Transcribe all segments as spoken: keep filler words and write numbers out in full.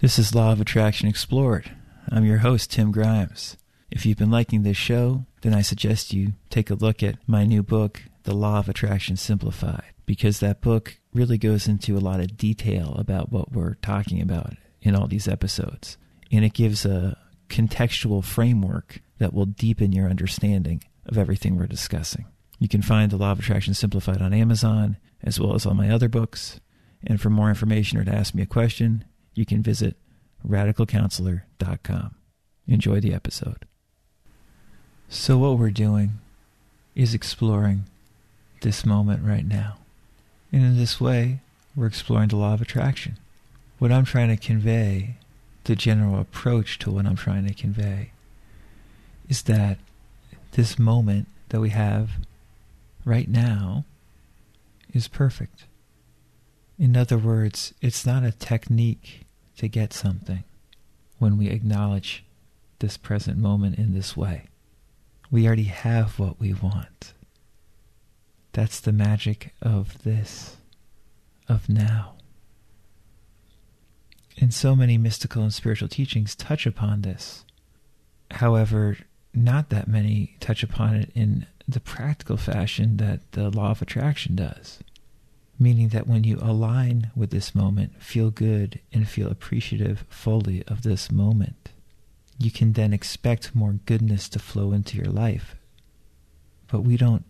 This is Law of Attraction Explored. I'm your host, Tim Grimes. If you've been liking this show, then I suggest you take a look at my new book, The Law of Attraction Simplified, because that book really goes into a lot of detail about what we're talking about in all these episodes. And it gives a contextual framework that will deepen your understanding of everything we're discussing. You can find The Law of Attraction Simplified on Amazon, as well as all my other books. And for more information or to ask me a question, you can visit Radical Counselor dot com. Enjoy the episode. So what we're doing is exploring this moment right now. And in this way, we're exploring the law of attraction. What I'm trying to convey, the general approach to what I'm trying to convey, is that this moment that we have right now is perfect. In other words, it's not a technique to get something when we acknowledge this present moment in this way. We already have what we want. That's the magic of this, of now. And so many mystical and spiritual teachings touch upon this. However, not that many touch upon it in the practical fashion that the law of attraction does. Meaning that when you align with this moment, feel good and feel appreciative fully of this moment, you can then expect more goodness to flow into your life. But we don't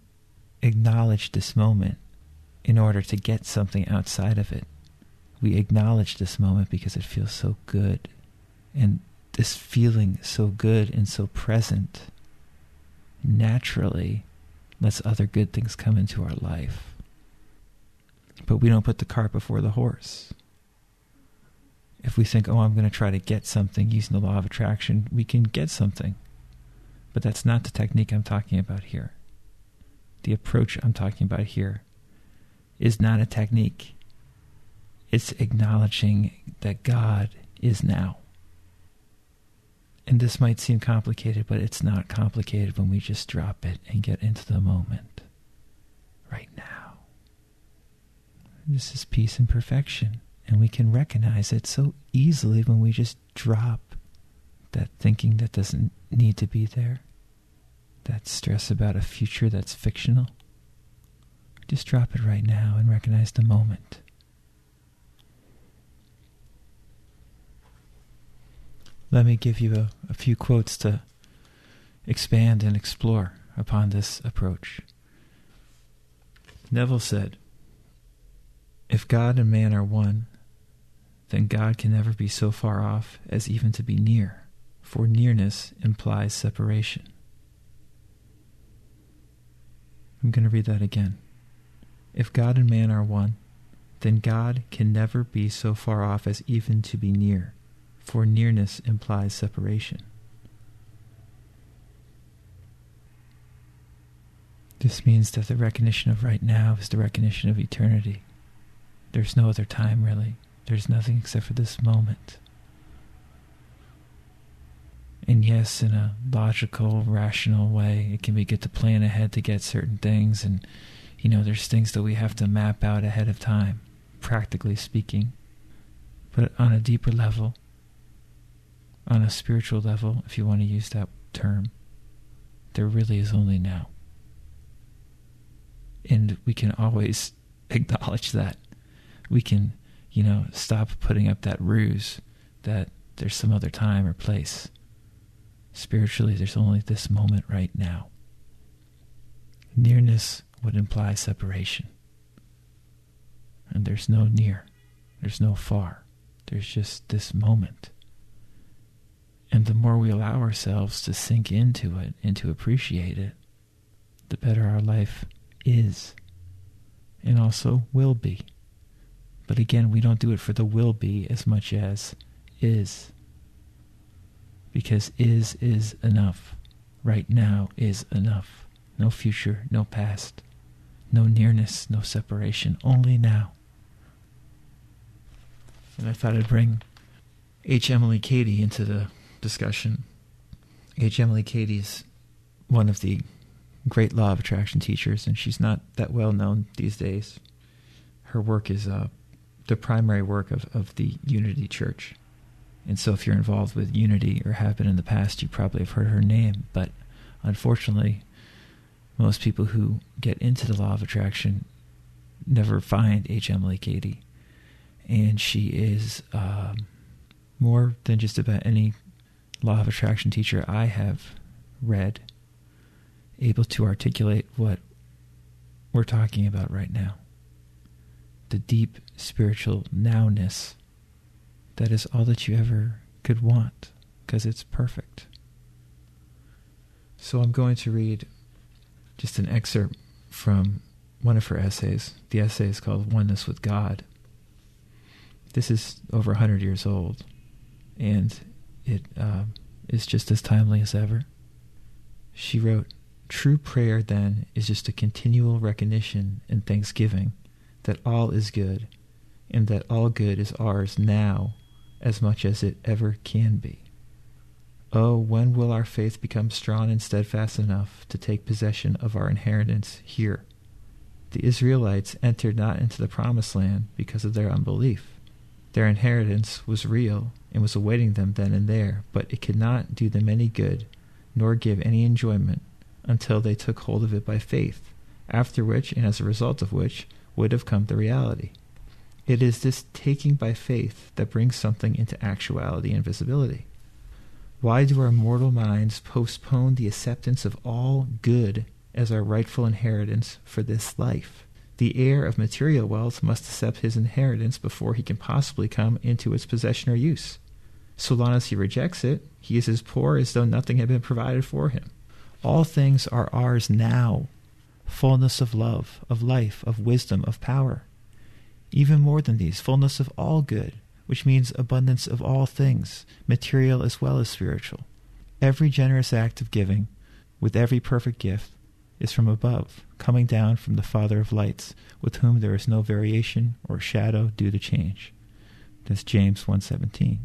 acknowledge this moment in order to get something outside of it. We acknowledge this moment because it feels so good. And this feeling so good and so present naturally lets other good things come into our life. But we don't put the cart before the horse. If we think, oh, I'm going to try to get something using the law of attraction, we can get something. But that's not the technique I'm talking about here. The approach I'm talking about here is not a technique. It's acknowledging that God is now. And this might seem complicated, but it's not complicated when we just drop it and get into the moment right now. This is peace and perfection, and we can recognize it so easily when we just drop that thinking that doesn't need to be there, that stress about a future that's fictional. Just drop it right now and recognize the moment. Let me give you a, a few quotes to expand and explore upon this approach. Neville said, "If God and man are one, then God can never be so far off as even to be near, for nearness implies separation." I'm going to read that again. "If God and man are one, then God can never be so far off as even to be near, for nearness implies separation." This means that the recognition of right now is the recognition of eternity. There's no other time, really. There's nothing except for this moment. And yes, in a logical, rational way, it can be good to plan ahead to get certain things. And, you know, there's things that we have to map out ahead of time, practically speaking. But on a deeper level, on a spiritual level, if you want to use that term, there really is only now. And we can always acknowledge that. We can, you know, stop putting up that ruse that there's some other time or place. Spiritually, there's only this moment right now. Nearness would imply separation. And there's no near. There's no far. There's just this moment. And the more we allow ourselves to sink into it and to appreciate it, the better our life is and also will be. But again, we don't do it for the will be as much as is. Because is is enough. Right now is enough. No future, no past, no nearness, no separation, only now. And I thought I'd bring H. Emily Cady into the discussion. H. Emily Cady is one of the great law of attraction teachers, and she's not that well known these days. Her work is uh, the primary work of, of the Unity Church. And so if you're involved with Unity or have been in the past, you probably have heard her name. But unfortunately, most people who get into the law of attraction never find H. Emily Cady. And she is um, more than just about any law of attraction teacher I have read, able to articulate what we're talking about right now. The deep spiritual nowness that is all that you ever could want, because it's perfect. So I'm going to read just an excerpt from one of her essays. The essay is called Oneness with God. This is over one hundred years old, and it uh, is just as timely as ever. She wrote, "True prayer, then, is just a continual recognition and thanksgiving that all is good, and that all good is ours now as much as it ever can be. Oh, when will our faith become strong and steadfast enough to take possession of our inheritance here? The Israelites entered not into the promised land because of their unbelief. Their inheritance was real and was awaiting them then and there, but it could not do them any good, nor give any enjoyment, until they took hold of it by faith, after which, and as a result of which, would have come the reality. It is this taking by faith that brings something into actuality and visibility. Why do our mortal minds postpone the acceptance of all good as our rightful inheritance for this life? The heir of material wealth must accept his inheritance before he can possibly come into its possession or use. So long as he rejects it, he is as poor as though nothing had been provided for him. All things are ours now, fullness of love, of life, of wisdom, of power. Even more than these, fullness of all good, which means abundance of all things, material as well as spiritual. Every generous act of giving, with every perfect gift, is from above, coming down from the Father of lights, with whom there is no variation or shadow due to change." That's James one seventeen.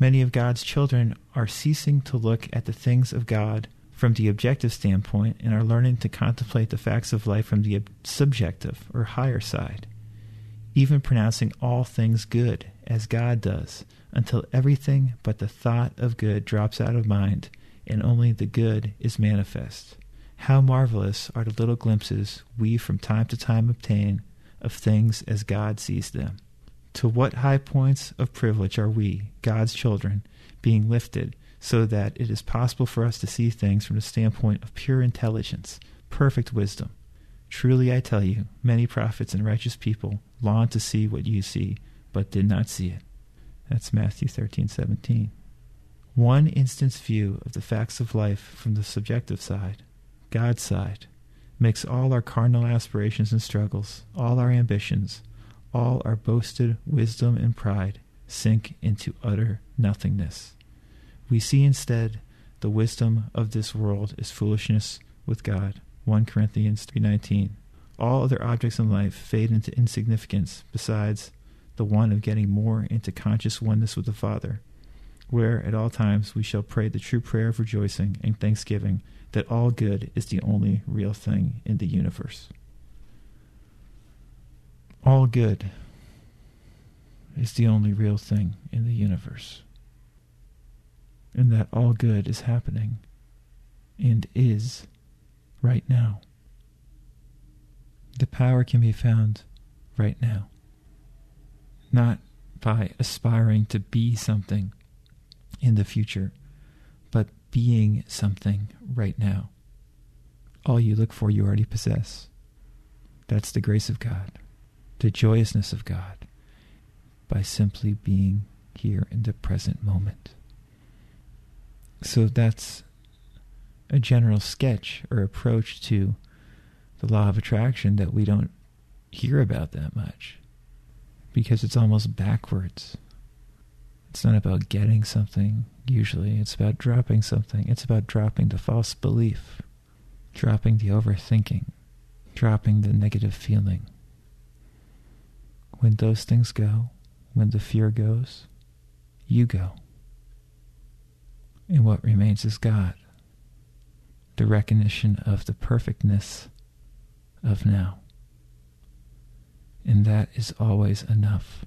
Many of God's children are ceasing to look at the things of God from the objective standpoint and are learning to contemplate the facts of life from the subjective or higher side, even pronouncing all things good, as God does, until everything but the thought of good drops out of mind, and only the good is manifest. How marvelous are the little glimpses we from time to time obtain of things as God sees them. To what high points of privilege are we, God's children, being lifted, so that it is possible for us to see things from the standpoint of pure intelligence, perfect wisdom. Truly I tell you, many prophets and righteous people longed to see what you see, but did not see it." That's Matthew thirteen seventeen. One instant's view of the facts of life from the subjective side, God's side, makes all our carnal aspirations and struggles, all our ambitions, all our boasted wisdom and pride sink into utter nothingness. We see instead the wisdom of this world is foolishness with God. First Corinthians three nineteen. All other objects in life fade into insignificance besides the one of getting more into conscious oneness with the Father, where at all times we shall pray the true prayer of rejoicing and thanksgiving that all good is the only real thing in the universe. All good is the only real thing in the universe. And that all good is happening and is right now. The power can be found right now, not by aspiring to be something in the future, but being something right now. All you look for, you already possess. That's the grace of God, the joyousness of God, by simply being here in the present moment. So that's a general sketch or approach to the law of attraction that we don't hear about that much, because it's almost backwards. It's not about getting something, usually. It's about dropping something. It's about dropping the false belief, dropping the overthinking, dropping the negative feeling. When those things go, when the fear goes, you go. And what remains is God, the recognition of the perfectness of now. And that is always enough.